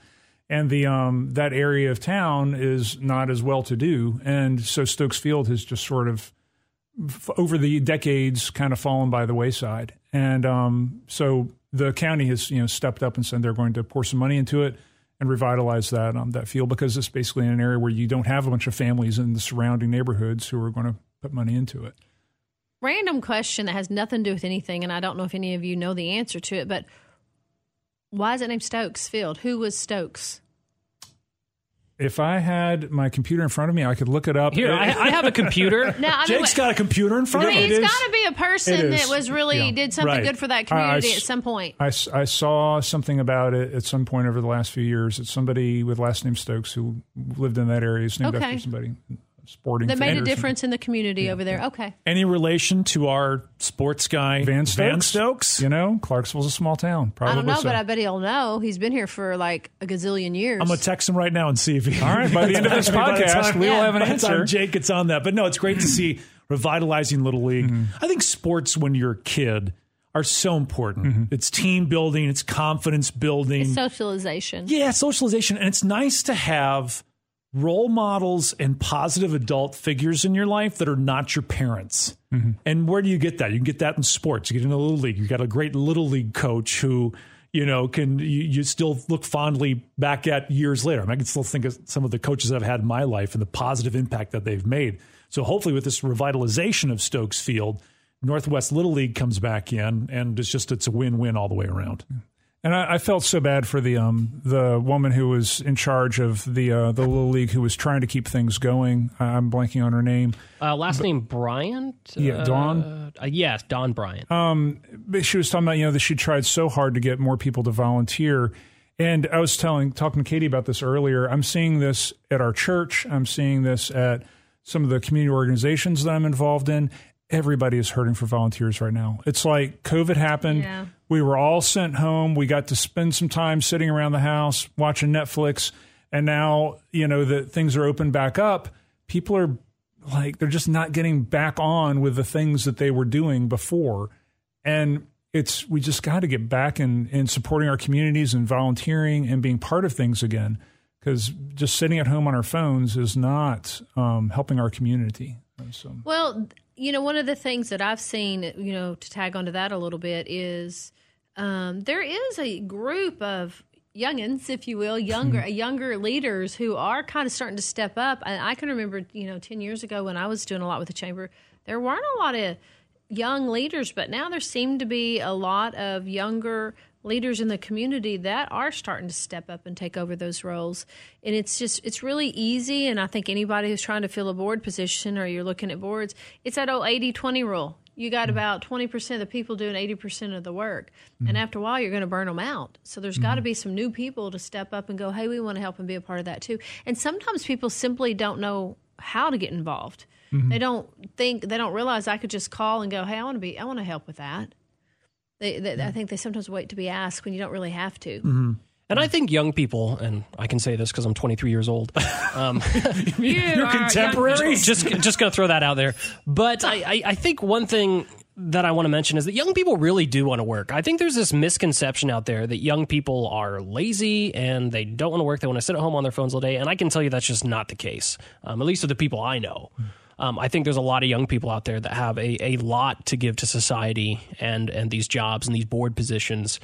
And the um, that area of town is not as well to do. And so Stokes Field has just sort of, f- over the decades, kind of fallen by the wayside. And um, so the county has, you know, stepped up and said they're going to pour some money into it and revitalize that um, that field, because it's basically an area where you don't have a bunch of families in the surrounding neighborhoods who are going to put money into it. Random question that has nothing to do with anything, and I don't know if any of you know the answer to it, but why is it named Stokes Field? Who was Stokes? If I had my computer in front of me, I could look it up. Here, I, I have a computer. No, I mean, Jake's got a computer in front I mean, of him. He's got to be a person that was really yeah. did something right. good for that community I, I, at some point. I, I saw something about it at some point over the last few years. It's somebody with last name Stokes who lived in that area. It's named okay. after somebody. Sporting that made a difference in the community yeah. over there. Okay. Any relation to our sports guy, Van Stokes? Van Stokes? You know, Clarksville's a small town. Probably I don't know, so. But I bet he'll know. He's been here for like a gazillion years. I'm going to text him right now and see if he... All right, by the end of this podcast, we will yeah. have an answer. Time Jake gets on that. But no, it's great to see revitalizing Little League. Mm-hmm. I think sports when you're a kid are so important. Mm-hmm. It's team building. It's confidence building. It's socialization. Yeah, socialization. And it's nice to have role models and positive adult figures in your life that are not your parents. Mm-hmm. And where do you get that? You can get that in sports. You get in a little league. You got a great little league coach who, you know, can you, you still look fondly back at years later. I mean, I can still think of some of the coaches I've had in my life and the positive impact that they've made. So hopefully with this revitalization of Stokes Field, Northwest Little League comes back in, and it's just, it's a win-win all the way around. Yeah. And I, I felt so bad for the um, the woman who was in charge of the uh, the Little League who was trying to keep things going. I'm blanking on her name. Uh, last but, name Bryant? Yeah, Dawn? Uh, yes, Dawn Bryant. Um, but she was talking about, you know, that she tried so hard to get more people to volunteer. And I was telling talking to Katie about this earlier. I'm seeing this at our church. I'm seeing this at some of the community organizations that I'm involved in. Everybody is hurting for volunteers right now. It's like COVID happened. Yeah. We were all sent home. We got to spend some time sitting around the house watching Netflix. And now, you know, that things are open back up. People are like, they're just not getting back on with the things that they were doing before. And it's, we just got to get back in, in supporting our communities and volunteering and being part of things again. Because just sitting at home on our phones is not um, helping our community. So. Well, you know, one of the things that I've seen, you know, to tag onto that a little bit is um, there is a group of youngins, if you will, younger younger leaders who are kind of starting to step up. And I can remember, you know, ten years ago when I was doing a lot with the chamber, there weren't a lot of young leaders, but now there seem to be a lot of younger leaders in the community that are starting to step up and take over those roles. And it's just, it's really easy. And I think anybody who's trying to fill a board position or you're looking at boards, it's that old eighty twenty rule. You got about twenty percent of the people doing eighty percent of the work. Mm-hmm. And after a while, you're going to burn them out. So there's mm-hmm. got to be some new people to step up and go, hey, we want to help and be a part of that too. And sometimes people simply don't know how to get involved. Mm-hmm. They don't think, they don't realize I could just call and go, hey, I want to be, I want to help with that. They, they, yeah. I think they sometimes wait to be asked when you don't really have to. Mm-hmm. And I think young people, and I can say this because I'm twenty-three years old. Um, you You're contemporaries. Just, just going to throw that out there. But I, I, I think one thing that I want to mention is that young people really do want to work. I think there's this misconception out there that young people are lazy and they don't want to work. They want to sit at home on their phones all day. And I can tell you that's just not the case, um, at least with the people I know. Um, I think there's a lot of young people out there that have a, a lot to give to society and, and these jobs and these board positions.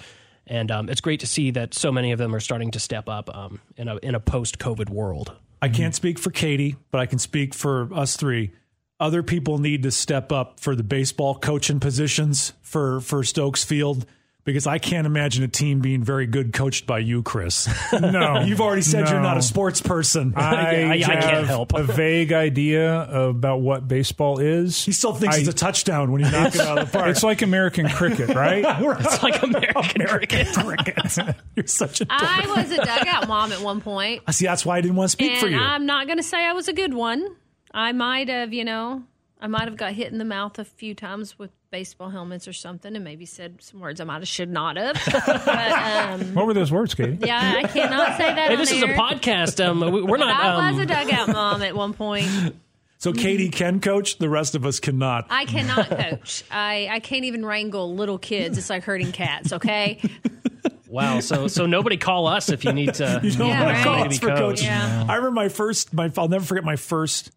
And um, it's great to see that so many of them are starting to step up um, in a in a post-COVID world. I can't speak for Katie, but I can speak for us three. Other people need to step up for the baseball coaching positions for, for Stokes Field, because I can't imagine a team being very good coached by you, Chris. No. You've already said no. You're not a sports person. I, I, I can't help. A vague idea about what baseball is. He still thinks I, it's a touchdown when you knock it out of the park. It's like American cricket, right? It's like American, American cricket. You're such a dork. I was a dugout mom at one point. See, that's why I didn't want to speak and for you. I'm not going to say I was a good one. I might have, you know, I might have got hit in the mouth a few times with baseball helmets or something, and maybe said some words I might have, should not have. But, um, what were those words, Katie? Yeah, I cannot say that. Hey, this is air. A podcast. Um, we're not. I um... was a dugout mom at one point. So Katie can coach. The rest of us cannot. I cannot coach. I I can't even wrangle little kids. It's like herding cats. Okay. Wow. So so nobody call us if you need to. You don't yeah, want right? to call us for coaching. Yeah. I remember my first. My I'll never forget my first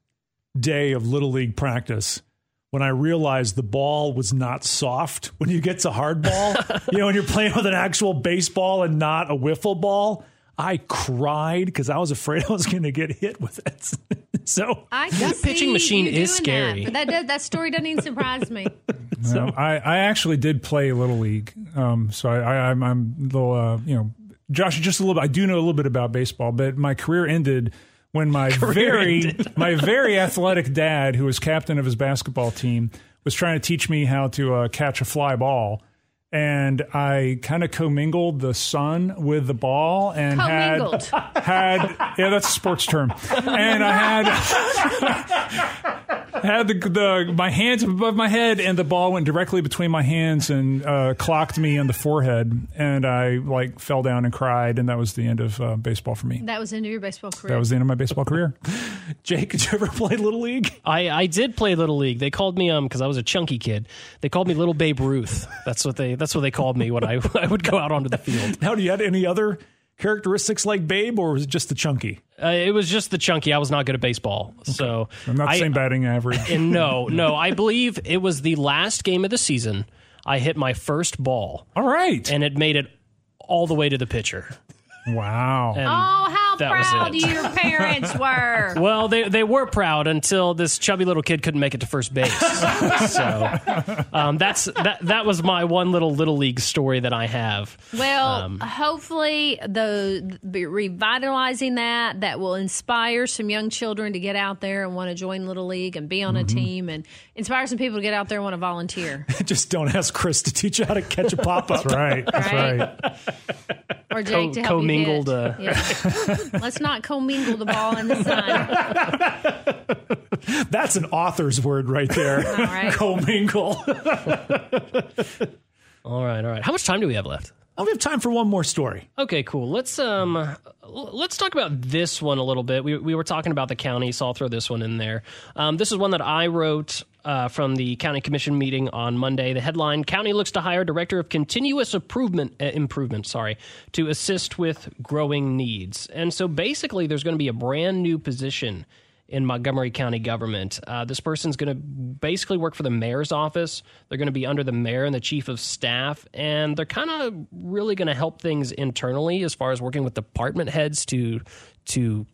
day of Little League practice, when I realized the ball was not soft. When you get to hardball, you know, when you're playing with an actual baseball and not a wiffle ball, I cried because I was afraid I was going to get hit with it. So I that pitching machine is scary. That, but that, does, that story doesn't even surprise me. So um, I, I actually did play Little League. Um, so I, I, I'm, I'm a little, uh, you know, Josh, just a little bit. I do know a little bit about baseball, but my career ended when my very my very athletic dad, who was captain of his basketball team, was trying to teach me how to uh, catch a fly ball. And I kind of commingled the sun with the ball and had, had, yeah, that's a sports term. And I had, had the, the, my hands above my head, and the ball went directly between my hands and uh, clocked me in the forehead. And I like fell down and cried. And that was the end of uh, baseball for me. That was the end of your baseball career. That was the end of my baseball career. Jake, did you ever play Little League? I, I did play Little League. They called me, um, cause I was a chunky kid. They called me Little Babe Ruth. That's what they, That's what they called me when I, I would go out onto the field. Now, do you have any other characteristics like Babe, or was it just the chunky? Uh, it was just the chunky. I was not good at baseball. Okay. So I'm not the same batting average. And no, no. I believe it was the last game of the season I hit my first ball. All right. And it made it all the way to the pitcher. Wow. And oh, how proud your parents were. Well, they, they were proud until this chubby little kid couldn't make it to first base. So um, that's that that was my one little Little League story that I have. Well, um, hopefully the, the revitalizing that, that will inspire some young children to get out there and want to join Little League and be on mm-hmm. a team, and inspire some people to get out there and want to volunteer. Just don't ask Chris to teach you how to catch a pop-up. That's right. That's right. Or Jake Co- to help you mingled. Uh, yeah. Let's not commingle the ball in the sun. That's an author's word right there. All right. Commingle. All right, all right. How much time do we have left? Oh, we have time for one more story. Okay, cool. Let's um, let's talk about this one a little bit. We we were talking about the county, so I'll throw this one in there. Um, this is one that I wrote uh, from the county commission meeting on Monday. The headline: County looks to hire director of continuous improvement uh, improvement, sorry, to assist with growing needs. And so basically, there's going to be a brand new position in Montgomery County government. Uh, this person's going to basically work for the mayor's office. They're going to be under the mayor and the chief of staff, and they're kind of really going to help things internally as far as working with department heads to to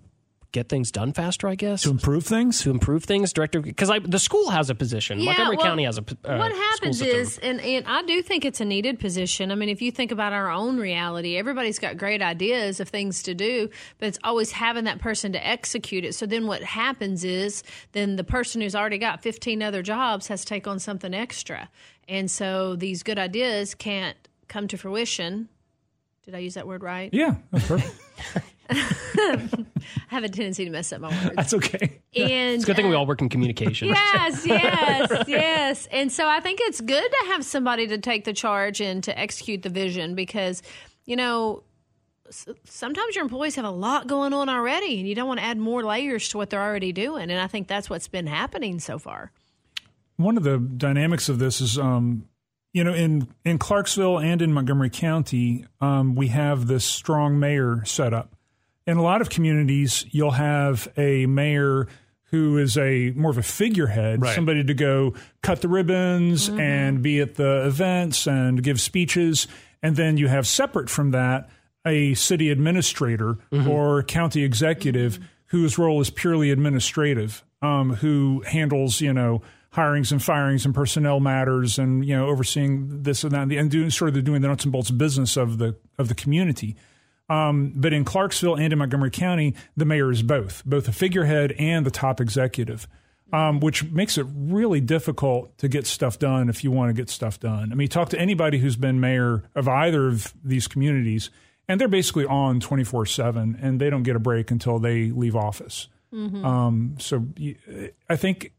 get things done faster, I guess. To improve things? To improve things, director, because the school has a position. Yeah, Montgomery well, County has a uh, What happens is, and, and I do think it's a needed position. I mean, if you think about our own reality, everybody's got great ideas of things to do, but it's always having that person to execute it. So then what happens is then the person who's already got fifteen other jobs has to take on something extra. And so these good ideas can't come to fruition. Did I use that word right? Yeah, that's perfect. I have a tendency to mess up my words. That's okay. And it's a good thing uh, we all work in communication. Yes, yes, right. yes. And so I think it's good to have somebody to take the charge and to execute the vision because, you know, sometimes your employees have a lot going on already and you don't want to add more layers to what they're already doing. And I think that's what's been happening so far. One of the dynamics of this is, um, you know, in, in Clarksville and in Montgomery County, um, we have this strong mayor setup. In a lot of communities, you'll have a mayor who is a more of a figurehead, right. somebody to go cut the ribbons mm-hmm. and be at the events and give speeches. And then you have separate from that a city administrator mm-hmm. or county executive mm-hmm. whose role is purely administrative, um, who handles, you know, hirings and firings and personnel matters and, you know, overseeing this and that and, the, and doing sort of the, doing the nuts and bolts business of the of the community. Um, but in Clarksville and in Montgomery County, the mayor is both, both the figurehead and the top executive, um, which makes it really difficult to get stuff done if you want to get stuff done. I mean, talk to anybody who's been mayor of either of these communities, and they're basically on twenty-four seven, and they don't get a break until they leave office. Mm-hmm. Um, so I think...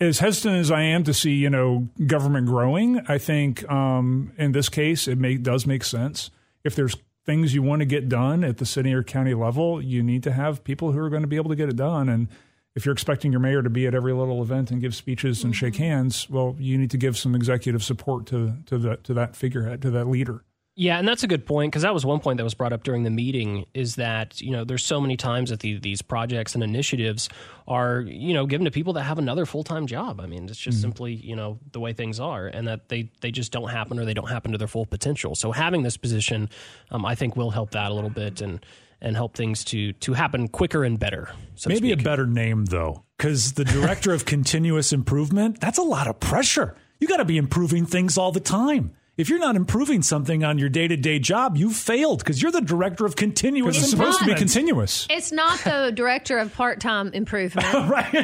As hesitant as I am to see, you know, government growing, I think um, in this case it may, does make sense. If there's things you want to get done at the city or county level, you need to have people who are going to be able to get it done. And if you're expecting your mayor to be at every little event and give speeches and mm-hmm. shake hands, well, you need to give some executive support to to the to that figurehead, to that leader. Yeah, and that's a good point, because that was one point that was brought up during the meeting is that, you know, there's so many times that the, these projects and initiatives are, you know, given to people that have another full-time job. I mean, it's just mm-hmm. simply, you know, the way things are, and that they, they just don't happen or they don't happen to their full potential. So having this position, um, I think, will help that a little bit and and help things to to happen quicker and better. So maybe a better name, though, because the director of continuous improvement, that's a lot of pressure. You got to be improving things all the time. If you're not improving something on your day-to-day job, you've failed because you're the director of continuous. It's supposed not, to be continuous. It's not the director of part-time improvement. Right.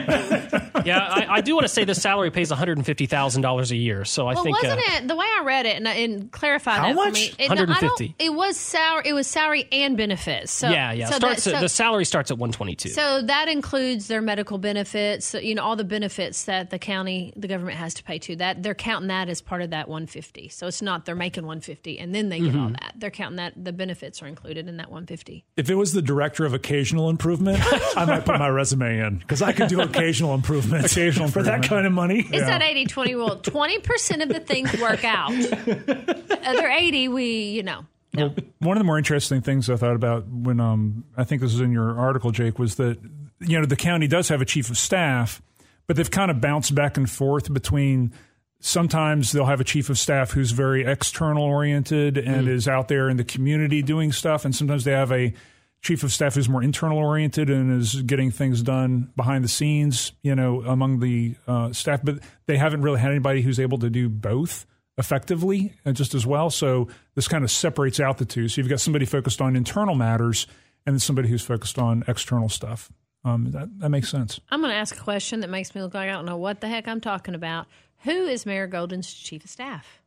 Yeah, I, I do want to say this salary pays one hundred fifty thousand dollars a year, so I well, think... Well, wasn't uh, it... The way I read it, and, and clarify that much? For me... How much? one hundred fifty thousand dollars. It was salary It was salary and benefits. So, yeah, yeah. So starts that, at, so, the salary starts at one hundred twenty-two thousand dollars. So that includes their medical benefits, you know, all the benefits that the county, the government has to pay to. That They're counting that as part of that one hundred fifty thousand dollars. So it's not they're making one hundred fifty thousand dollars and then they get mm-hmm. all that. They're counting that the benefits are included in that one hundred fifty thousand dollars. If it was the director of occasional improvement, I might put my resume in because I could do occasional improvement, occasional for improvement. That kind of money. It's yeah. that eighty twenty rule. twenty percent of the things work out. The other eighty, we, you know. No. Well, one of the more interesting things I thought about when um, I think this was in your article, Jake, was that, you know, the county does have a chief of staff, but they've kind of bounced back and forth between sometimes they'll have a chief of staff who's very external oriented and mm. is out there in the community doing stuff. And sometimes they have a chief of staff who's more internal oriented and is getting things done behind the scenes, you know, among the uh, staff. But they haven't really had anybody who's able to do both effectively and just as well. So this kind of separates out the two. So you've got somebody focused on internal matters and then somebody who's focused on external stuff. Um, that, that makes sense. I'm going to ask a question that makes me look like I don't know what the heck I'm talking about. Who is Mayor Golden's chief of staff?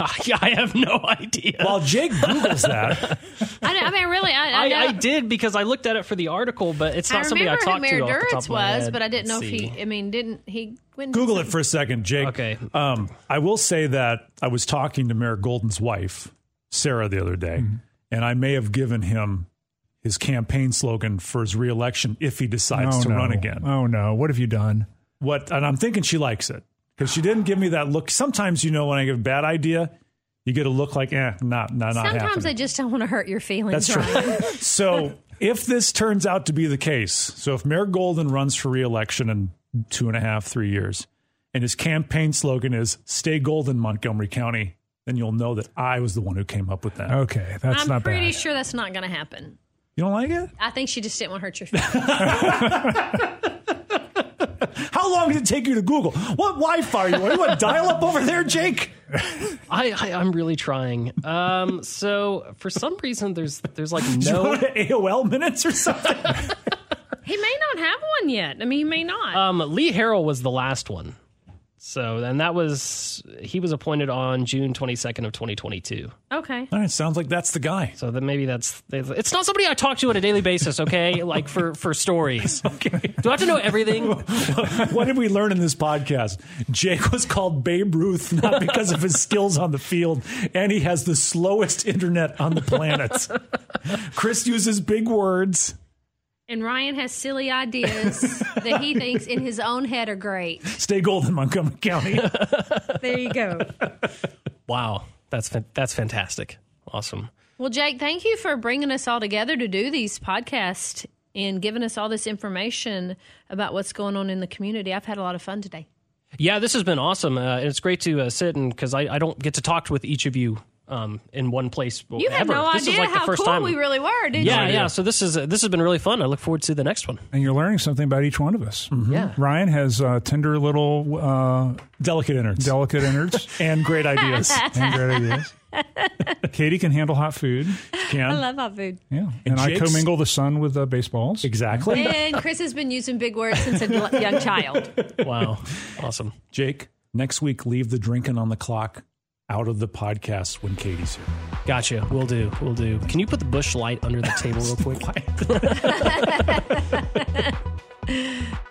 I have no idea. While Jake Googles that. I, know, I mean, really. I, I, I, I did because I looked at it for the article, but it's not I somebody I talked Mayor to Durance off the top of my head. was, but I didn't Let's know see. if he, I mean, didn't he? When Google it for a second, Jake. Okay. Um, I will say that I was talking to Mayor Golden's wife, Sarah, the other day, mm-hmm. and I may have given him his campaign slogan for his reelection if he decides oh, to no. run again. Oh, no. What have you done? What, and I'm thinking she likes it because she didn't give me that look. Sometimes, you know, when I give a bad idea, you get a look like, eh, not, not, not happening. Sometimes I just don't want to hurt your feelings. That's right. So if this turns out to be the case, so if Mayor Golden runs for reelection in two and a half, three years, and his campaign slogan is "Stay Golden, Montgomery County," then you'll know that I was the one who came up with that. Okay, that's I'm not bad. I'm pretty sure that's not going to happen. You don't like it? I think she just didn't want to hurt your feelings. How long did it take you to Google? What Wi-Fi are you on? You want dial-up over there, Jake? I, I I'm really trying. Um, so for some reason, there's there's like no A O L minutes or something. He may not have one yet. I mean, he may not. Um, Lee Harrell was the last one. So, and that was, he was appointed on June twenty-second of twenty twenty-two. Okay. All right. Sounds like that's the guy. So then maybe that's, it's not somebody I talk to on a daily basis. Okay. Like for, for stories. Okay. Do I have to know everything? What did we learn in this podcast? Jake was called Babe Ruth, not because of his skills on the field. And he has the slowest internet on the planet. Chris uses big words. And Ryan has silly ideas that he thinks in his own head are great. Stay golden, Montgomery County. There you go. Wow. That's that's fantastic. Awesome. Well, Jake, thank you for bringing us all together to do these podcasts and giving us all this information about what's going on in the community. I've had a lot of fun today. Yeah, this has been awesome. Uh, it's great to uh, sit and because I, I don't get to talk with each of you um in one place. You had no idea like how cool time. we really were, didn't yeah, you? Yeah, yeah. So this is uh, this has been really fun. I look forward to the next one. And you're learning something about each one of us. Mm-hmm. Yeah. Ryan has uh, tender little uh, delicate innards, delicate innards, and great ideas, and great ideas. Katie can handle hot food. Can. I love hot food. Yeah, and, and I commingle the sun with uh, baseballs. Exactly. And Chris has been using big words since a young child. Wow, awesome, Jake. Next week, leave the drinking on the clock out of the podcast when Katie's here. Gotcha. We'll do. We'll do. Can you put the bush light under the table real quick?